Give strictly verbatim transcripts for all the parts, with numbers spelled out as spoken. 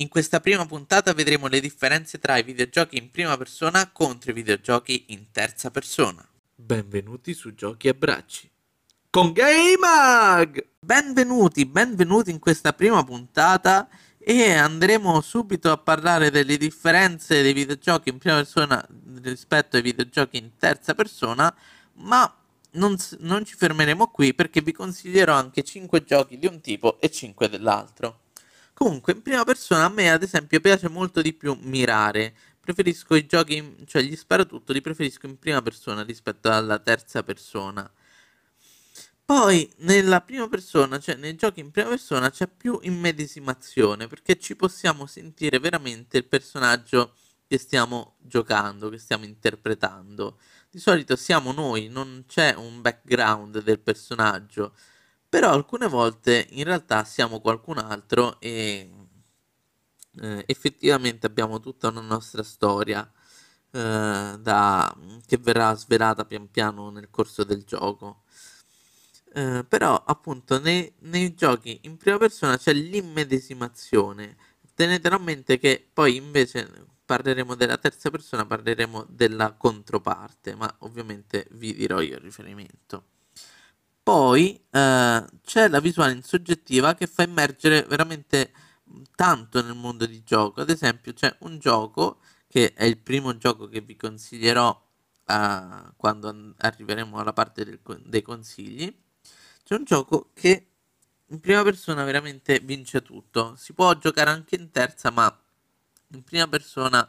In questa prima puntata vedremo le differenze tra i videogiochi in prima persona contro i videogiochi in terza persona. Benvenuti su Giochi a Bracci con GameMag! Benvenuti, benvenuti in questa prima puntata e andremo subito a parlare delle differenze dei videogiochi in prima persona rispetto ai videogiochi in terza persona, ma non, non ci fermeremo qui perché vi consiglierò anche cinque giochi di un tipo e cinque dell'altro. Comunque, in prima persona a me ad esempio piace molto di più mirare. Preferisco i giochi, cioè gli sparatutto li preferisco in prima persona rispetto alla terza persona. Poi nella prima persona, cioè nei giochi in prima persona c'è più immedesimazione, perché ci possiamo sentire veramente il personaggio che stiamo giocando, che stiamo interpretando. Di solito siamo noi, non c'è un background del personaggio, però alcune volte in realtà siamo qualcun altro e eh, effettivamente abbiamo tutta una nostra storia eh, da, che verrà svelata pian piano nel corso del gioco. Uh, però appunto nei, nei giochi in prima persona c'è l'immedesimazione. Tenete a mente che poi invece parleremo della terza persona, parleremo della controparte, ma ovviamente vi dirò io il riferimento. Poi uh, c'è la visuale insoggettiva che fa immergere veramente tanto nel mondo di gioco. Ad esempio c'è un gioco che è il primo gioco che vi consiglierò uh, quando arriveremo alla parte del, dei consigli. C'è un gioco che in prima persona veramente vince tutto. Si può giocare anche in terza, ma in prima persona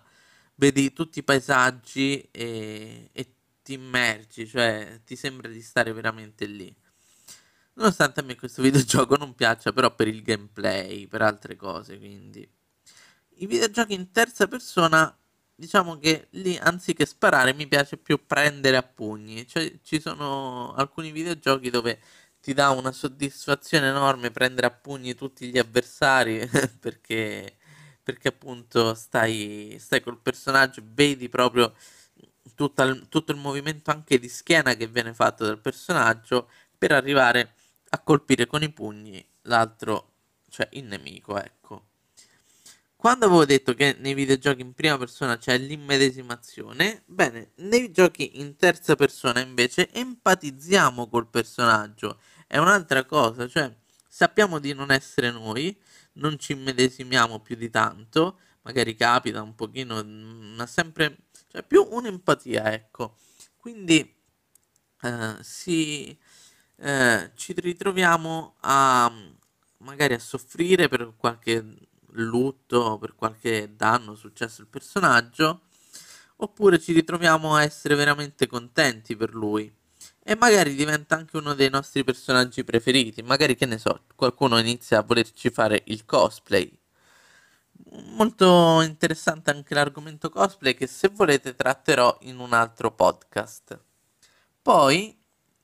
vedi tutti i paesaggi e, e ti immergi, cioè ti sembra di stare veramente lì. Nonostante a me questo videogioco non piaccia, però per il gameplay, per altre cose, quindi. I videogiochi in terza persona, diciamo che lì anziché sparare mi piace più prendere a pugni. Cioè ci sono alcuni videogiochi dove ti dà una soddisfazione enorme prendere a pugni tutti gli avversari perché, perché appunto stai, stai col personaggio, vedi proprio tutta il, tutto il movimento anche di schiena che viene fatto dal personaggio per arrivare a colpire con i pugni l'altro, cioè il nemico, ecco. Quando avevo detto che nei videogiochi in prima persona c'è l'immedesimazione, bene, nei giochi in terza persona invece empatizziamo col personaggio. È un'altra cosa, cioè sappiamo di non essere noi, non ci immedesimiamo più di tanto, magari capita un pochino, ma sempre c'è più un'empatia, ecco. Quindi eh, si, eh, ci ritroviamo a magari a soffrire per qualche lutto, per qualche danno successo al personaggio, oppure ci ritroviamo a essere veramente contenti per lui e magari diventa anche uno dei nostri personaggi preferiti. Magari, che ne so, qualcuno inizia a volerci fare il cosplay. Molto interessante anche l'argomento cosplay, che se volete tratterò in un altro podcast. Poi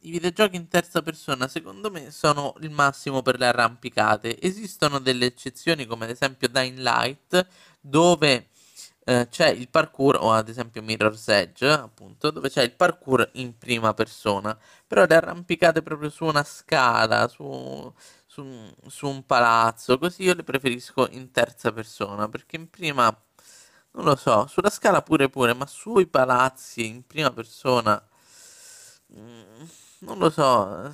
i videogiochi in terza persona secondo me sono il massimo per le arrampicate. Esistono delle eccezioni come ad esempio Dying Light, dove eh, c'è il parkour, o ad esempio Mirror's Edge, appunto, dove c'è il parkour in prima persona. Però le arrampicate proprio su una scala, su, su, su un palazzo, così io le preferisco in terza persona, perché in prima, non lo so, sulla scala pure pure, ma sui palazzi in prima persona mh, non lo so,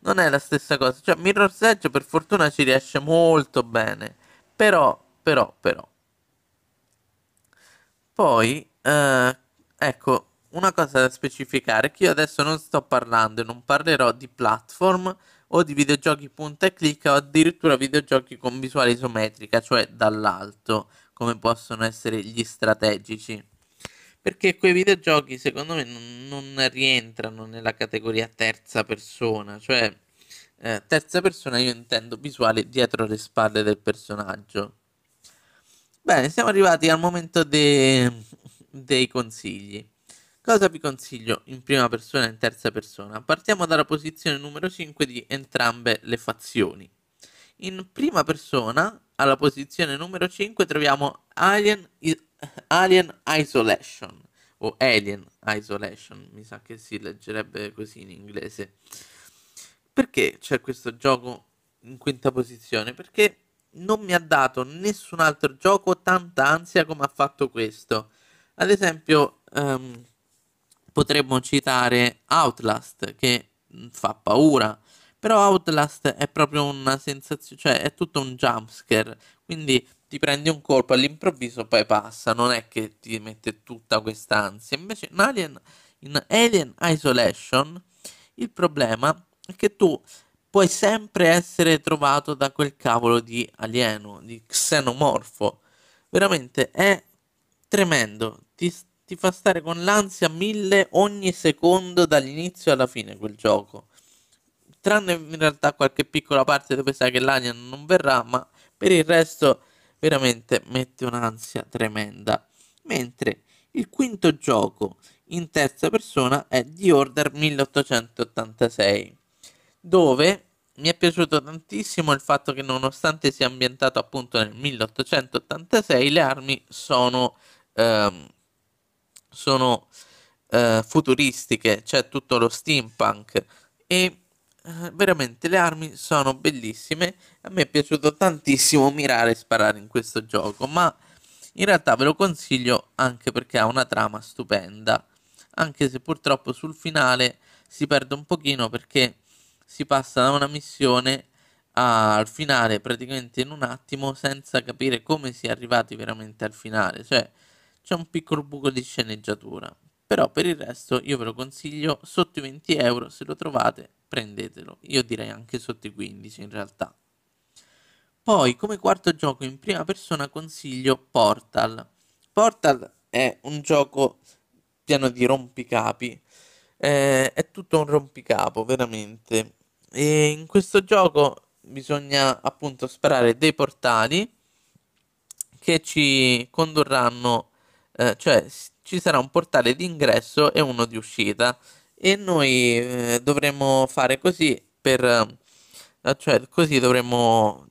non è la stessa cosa. Cioè Mirror's Edge per fortuna ci riesce molto bene, però, però, però. Poi, eh, ecco, una cosa da specificare è che io adesso non sto parlando e non parlerò di platform o di videogiochi punta e clicca o addirittura videogiochi con visuale isometrica, cioè dall'alto, come possono essere gli strategici. Perché quei videogiochi secondo me non, non rientrano nella categoria terza persona. Cioè eh, terza persona io intendo visuale dietro le spalle del personaggio. Bene, siamo arrivati al momento de... dei consigli. Cosa vi consiglio in prima persona e in terza persona? Partiamo dalla posizione numero cinque di entrambe le fazioni. In prima persona, alla posizione numero cinque, troviamo Alien Isolation. Alien Isolation o Alien Isolation, mi sa che si leggerebbe così in inglese. Perché c'è questo gioco in quinta posizione? Perché non mi ha dato nessun altro gioco tanta ansia come ha fatto questo. Ad esempio um, potremmo citare Outlast, che fa paura, però Outlast è proprio una sensazione, cioè è tutto un jumpscare, quindi ti prendi un colpo all'improvviso, poi passa, non è che ti mette tutta quest'ansia. Invece in Alien, in Alien Isolation il problema è che tu puoi sempre essere trovato da quel cavolo di alieno, di xenomorfo. Veramente è tremendo, ti, ti fa stare con l'ansia mille ogni secondo dall'inizio alla fine quel gioco. Tranne in realtà qualche piccola parte dove sai che l'alien non verrà, ma per il resto veramente mette un'ansia tremenda. Mentre il quinto gioco in terza persona è The Order milleottocentottantasei, dove mi è piaciuto tantissimo il fatto che, nonostante sia ambientato appunto nel milleottocentottantasei, le armi sono, ehm, sono eh, futuristiche, c'è tutto lo steampunk e eh, veramente le armi sono bellissime. A me è piaciuto tantissimo mirare e sparare in questo gioco, ma in realtà ve lo consiglio anche perché ha una trama stupenda, anche se purtroppo sul finale si perde un pochino, perché si passa da una missione al finale praticamente in un attimo, senza capire come si è arrivati veramente al finale, cioè c'è un piccolo buco di sceneggiatura. Però per il resto io ve lo consiglio, sotto i venti euro se lo trovate prendetelo, io direi anche sotto i quindici in realtà. Poi come quarto gioco in prima persona consiglio Portal. Portal è un gioco pieno di rompicapi, eh, è tutto un rompicapo veramente. E in questo gioco bisogna appunto sparare dei portali che ci condurranno, eh, cioè ci sarà un portale di ingresso e uno di uscita, e noi eh, dovremo fare così per eh, cioè così dovremo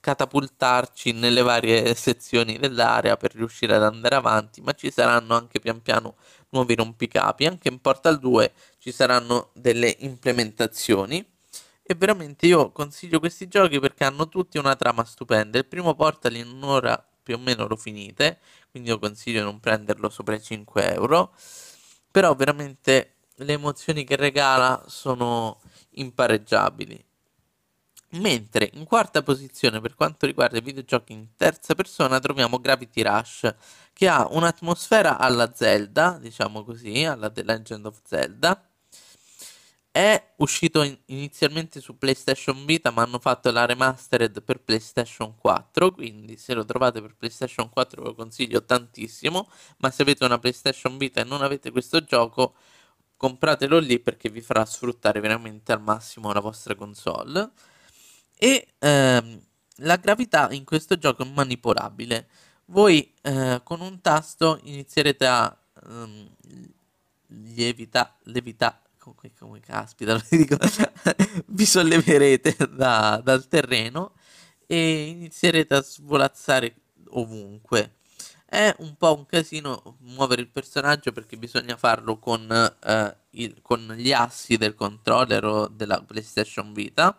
catapultarci nelle varie sezioni dell'area per riuscire ad andare avanti. Ma ci saranno anche pian piano nuovi rompicapi, anche in Portal due ci saranno delle implementazioni, e veramente io consiglio questi giochi perché hanno tutti una trama stupenda. Il primo Portal in un'ora più o meno lo finite, quindi io consiglio di non prenderlo sopra i cinque euro, però veramente le emozioni che regala sono impareggiabili. Mentre in quarta posizione per quanto riguarda i videogiochi in terza persona troviamo Gravity Rush, che ha un'atmosfera alla Zelda, diciamo così, alla The Legend of Zelda. È uscito in- inizialmente su PlayStation Vita, ma hanno fatto la remastered per PlayStation quattro, quindi se lo trovate per PlayStation quattro ve lo consiglio tantissimo. Ma se avete una PlayStation Vita e non avete questo gioco, compratelo lì perché vi farà sfruttare veramente al massimo la vostra console. E ehm, la gravità in questo gioco è manipolabile. Voi eh, con un tasto inizierete a ehm, lievita, levita, come, come caspita lo dico, vi solleverete da, dal terreno e inizierete a svolazzare ovunque. È un po' un casino muovere il personaggio perché bisogna farlo con, eh, il, con gli assi del controller o della PlayStation Vita.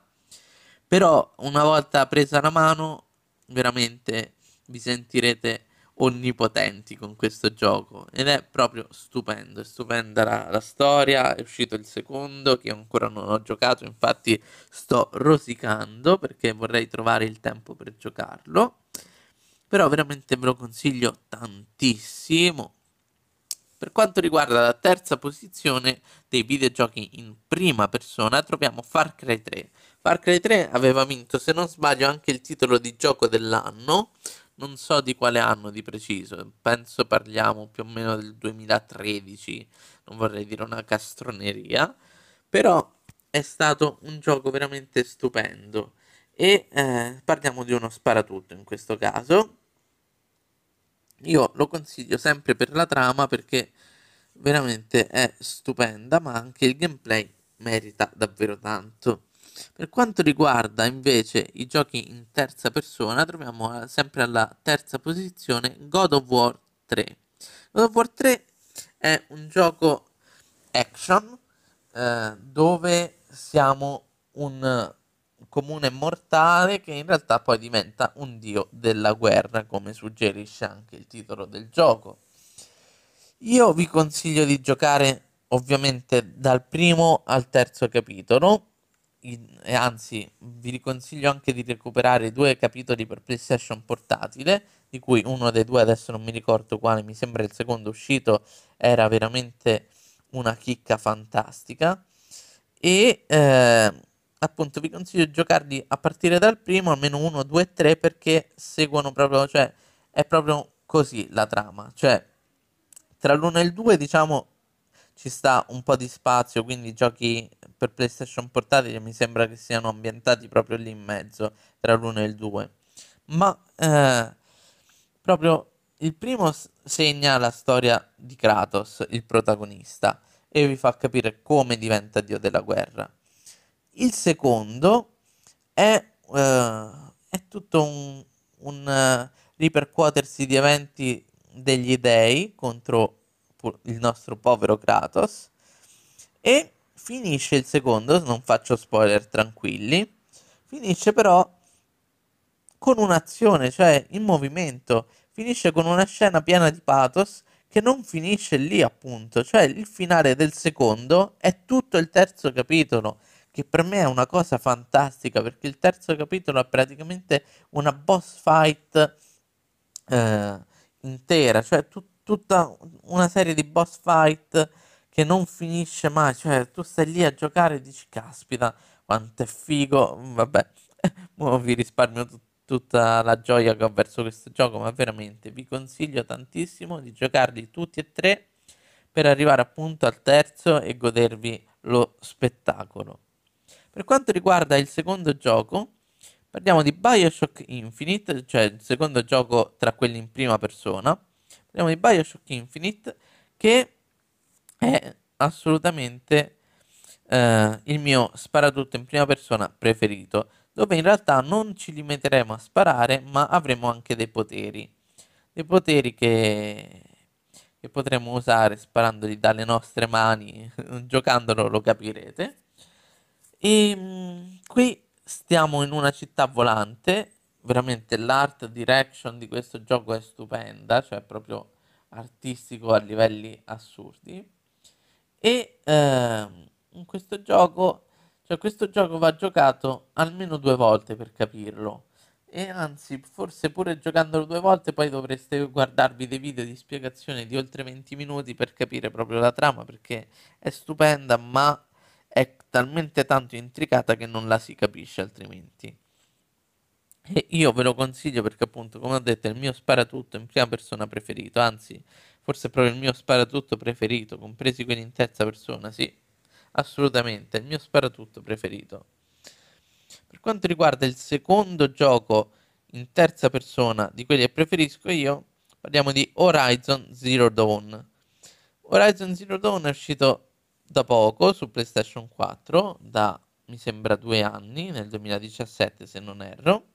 Però una volta presa la mano veramente vi sentirete onnipotenti con questo gioco, ed è proprio stupendo, è stupenda la, la storia. È uscito il secondo che ancora non ho giocato, infatti sto rosicando perché vorrei trovare il tempo per giocarlo, però veramente ve lo consiglio tantissimo. Per quanto riguarda la terza posizione dei videogiochi in prima persona troviamo Far Cry tre. Far Cry tre aveva vinto, se non sbaglio, anche il titolo di gioco dell'anno, non so di quale anno di preciso, penso parliamo più o meno del duemilatredici, non vorrei dire una castroneria, però è stato un gioco veramente stupendo. E eh, parliamo di uno sparatutto in questo caso. Io lo consiglio sempre per la trama perché veramente è stupenda, ma anche il gameplay merita davvero tanto. Per quanto riguarda invece i giochi in terza persona troviamo sempre alla terza posizione God of War tre. God of War tre è un gioco action eh, dove siamo un, comune mortale che in realtà poi diventa un dio della guerra, come suggerisce anche il titolo del gioco. Io vi consiglio di giocare ovviamente dal primo al terzo capitolo, in, e anzi vi consiglio anche di recuperare due capitoli per PlayStation portatile, di cui uno dei due adesso non mi ricordo quale, mi sembra il secondo uscito, era veramente una chicca fantastica. E eh, appunto vi consiglio di giocarli a partire dal primo, almeno uno, due e tre, perché seguono proprio, cioè è proprio così la trama, cioè tra l'uno e il due diciamo ci sta un po' di spazio, quindi giochi per PlayStation portatile mi sembra che siano ambientati proprio lì in mezzo tra l'uno e il due, ma eh, proprio il primo segna la storia di Kratos, il protagonista, e vi fa capire come diventa dio della guerra. Il secondo è, uh, è tutto un, un uh, ripercuotersi di eventi degli dei contro il nostro povero Kratos, e finisce il secondo, non faccio spoiler, tranquilli, finisce però con un'azione, cioè in movimento, finisce con una scena piena di pathos che non finisce lì appunto, cioè il finale del secondo è tutto il terzo capitolo, che per me è una cosa fantastica, perché il terzo capitolo è praticamente una boss fight eh, intera, cioè tut- tutta una serie di boss fight che non finisce mai, cioè tu stai lì a giocare e dici caspita quanto è figo, vabbè, mo vi risparmio tut- tutta la gioia che ho verso questo gioco, ma veramente vi consiglio tantissimo di giocarli tutti e tre per arrivare appunto al terzo e godervi lo spettacolo. Per quanto riguarda il secondo gioco, parliamo di Bioshock Infinite, cioè il secondo gioco tra quelli in prima persona. Parliamo di Bioshock Infinite, che è assolutamente eh, il mio sparatutto in prima persona preferito, dove in realtà non ci limiteremo a sparare, ma avremo anche dei poteri. Dei poteri che, che potremo usare sparandoli dalle nostre mani, giocandolo lo capirete. E mh, qui stiamo in una città volante, veramente l'art direction di questo gioco è stupenda, cioè proprio artistico a livelli assurdi. E ehm, in questo gioco, cioè questo gioco va giocato almeno due volte per capirlo, e anzi forse pure giocandolo due volte poi dovreste guardarvi dei video di spiegazione di oltre venti minuti per capire proprio la trama, perché è stupenda ma è talmente tanto intricata che non la si capisce altrimenti. E io ve lo consiglio perché appunto, come ho detto, è il mio sparatutto in prima persona preferito, anzi forse è proprio il mio sparatutto preferito, compresi quelli in terza persona, sì, assolutamente il mio sparatutto preferito. Per quanto riguarda il secondo gioco in terza persona di quelli che preferisco io, parliamo di Horizon Zero Dawn. Horizon Zero Dawn è uscito da poco su PlayStation quattro, da mi sembra due anni, nel duemiladiciassette se non erro,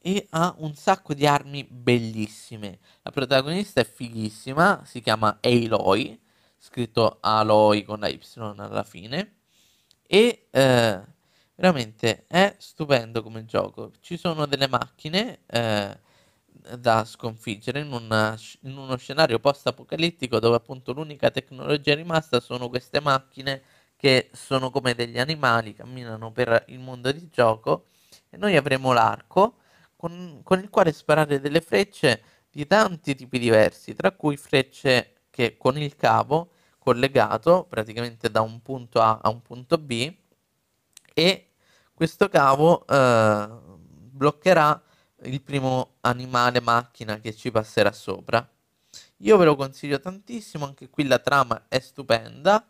e ha un sacco di armi bellissime. La protagonista è fighissima, si chiama Aloy, scritto Aloy con la Y alla fine, e eh, veramente è stupendo come gioco. Ci sono delle macchine eh, da sconfiggere in, una, in uno scenario post-apocalittico dove appunto l'unica tecnologia rimasta sono queste macchine che sono come degli animali, camminano per il mondo di gioco, e noi avremo l'arco con, con il quale sparare delle frecce di tanti tipi diversi, tra cui frecce che con il cavo collegato praticamente da un punto A a un punto B, e questo cavo eh, bloccherà il primo animale macchina che ci passerà sopra. Io ve lo consiglio tantissimo, anche qui la trama è stupenda,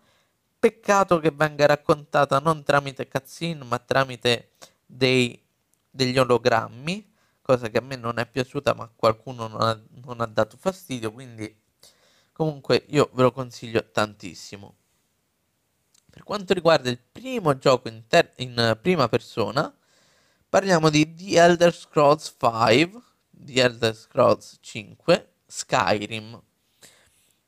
peccato che venga raccontata non tramite cutscene ma tramite dei, degli ologrammi, cosa che a me non è piaciuta, ma qualcuno non ha, non ha dato fastidio, quindi comunque io ve lo consiglio tantissimo. Per quanto riguarda il primo gioco in, ter- in prima persona, parliamo di The Elder Scrolls cinque, The Elder Scrolls cinque, Skyrim.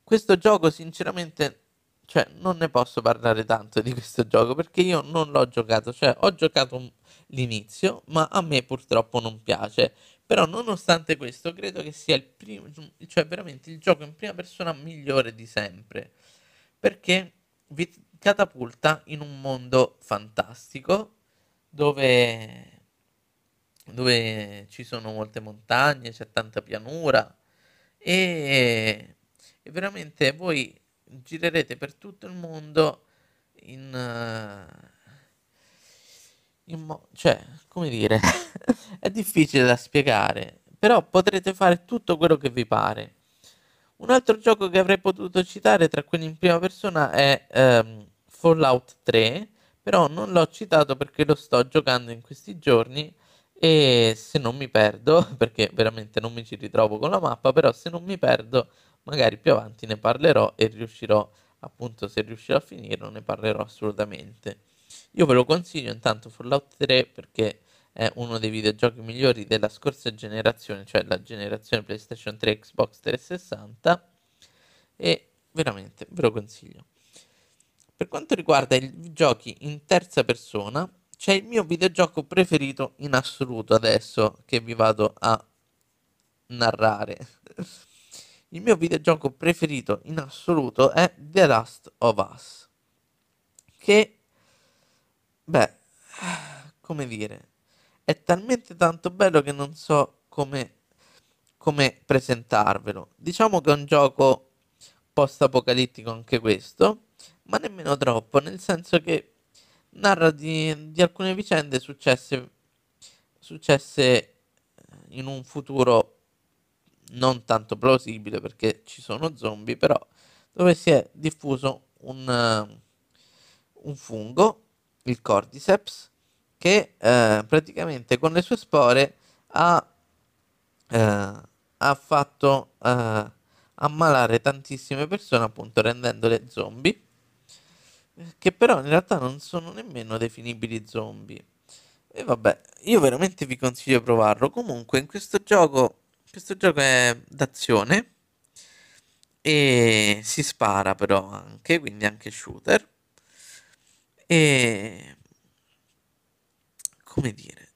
Questo gioco sinceramente, cioè non ne posso parlare tanto di questo gioco perché io non l'ho giocato, cioè ho giocato l'inizio, ma a me purtroppo non piace. Però nonostante questo credo che sia il primo, cioè veramente il gioco in prima persona migliore di sempre, perché vi catapulta in un mondo fantastico dove, dove ci sono molte montagne, c'è tanta pianura e, e veramente voi girerete per tutto il mondo in... Uh, cioè, come dire, è difficile da spiegare, però potrete fare tutto quello che vi pare. Un altro gioco che avrei potuto citare tra quelli in prima persona è ehm, Fallout tre, però non l'ho citato perché lo sto giocando in questi giorni e se non mi perdo, perché veramente non mi ci ritrovo con la mappa, però se non mi perdo magari più avanti ne parlerò e riuscirò, appunto se riuscirò a finirlo ne parlerò assolutamente. Io ve lo consiglio intanto Fallout tre perché è uno dei videogiochi migliori della scorsa generazione, cioè la generazione PlayStation tre, Xbox trecentosessanta, e veramente ve lo consiglio. Per quanto riguarda i giochi in terza persona, c'è il mio videogioco preferito in assoluto adesso che vi vado a narrare. Il mio videogioco preferito in assoluto è The Last of Us, che... beh, come dire, è talmente tanto bello che non so come, come presentarvelo. Diciamo che è un gioco post-apocalittico anche questo, ma nemmeno troppo, nel senso che narra di, di alcune vicende successe, successe in un futuro non tanto plausibile perché ci sono zombie, però dove si è diffuso un, un fungo, il Cordyceps, che eh, praticamente con le sue spore ha, eh, ha fatto eh, ammalare tantissime persone, appunto rendendole zombie, che però in realtà non sono nemmeno definibili zombie. E vabbè, io veramente vi consiglio di provarlo. Comunque in questo gioco, questo gioco è d'azione e si spara però anche, quindi anche shooter. E come dire,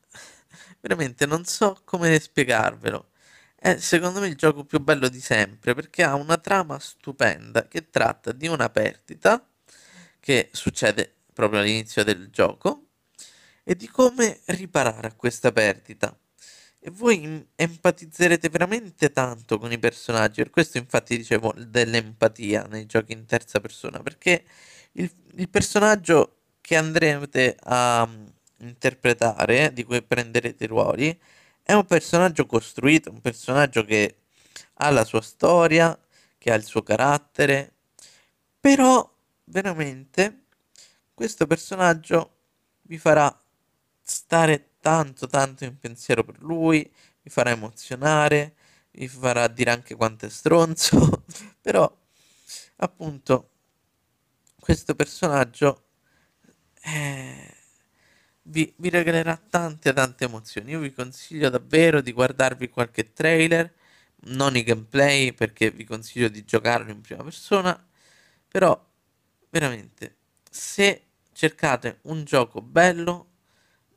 veramente non so come spiegarvelo. È secondo me il gioco più bello di sempre perché ha una trama stupenda che tratta di una perdita che succede proprio all'inizio del gioco e di come riparare a questa perdita. E voi empatizzerete veramente tanto con i personaggi, per questo infatti dicevo dell'empatia nei giochi in terza persona, perché il, il personaggio che andrete a um, interpretare, di cui prenderete i ruoli, è un personaggio costruito, un personaggio che ha la sua storia, che ha il suo carattere, però veramente questo personaggio vi farà stare tanto tanto in pensiero per lui, vi farà emozionare, vi farà dire anche quanto è stronzo, però appunto questo personaggio eh, vi, vi regalerà tante tante emozioni. Io vi consiglio davvero di guardarvi qualche trailer, non i gameplay perché vi consiglio di giocarlo in prima persona, però veramente se cercate un gioco bello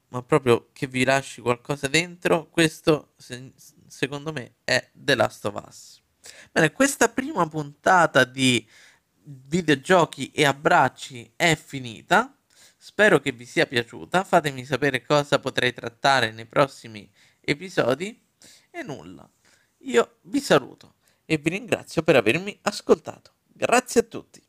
ma proprio che vi lasci qualcosa dentro, questo se, secondo me è The Last of Us. Bene, questa prima puntata di videogiochi e abbracci è finita, spero che vi sia piaciuta, fatemi sapere cosa potrei trattare nei prossimi episodi e nulla, io vi saluto e vi ringrazio per avermi ascoltato, grazie a tutti.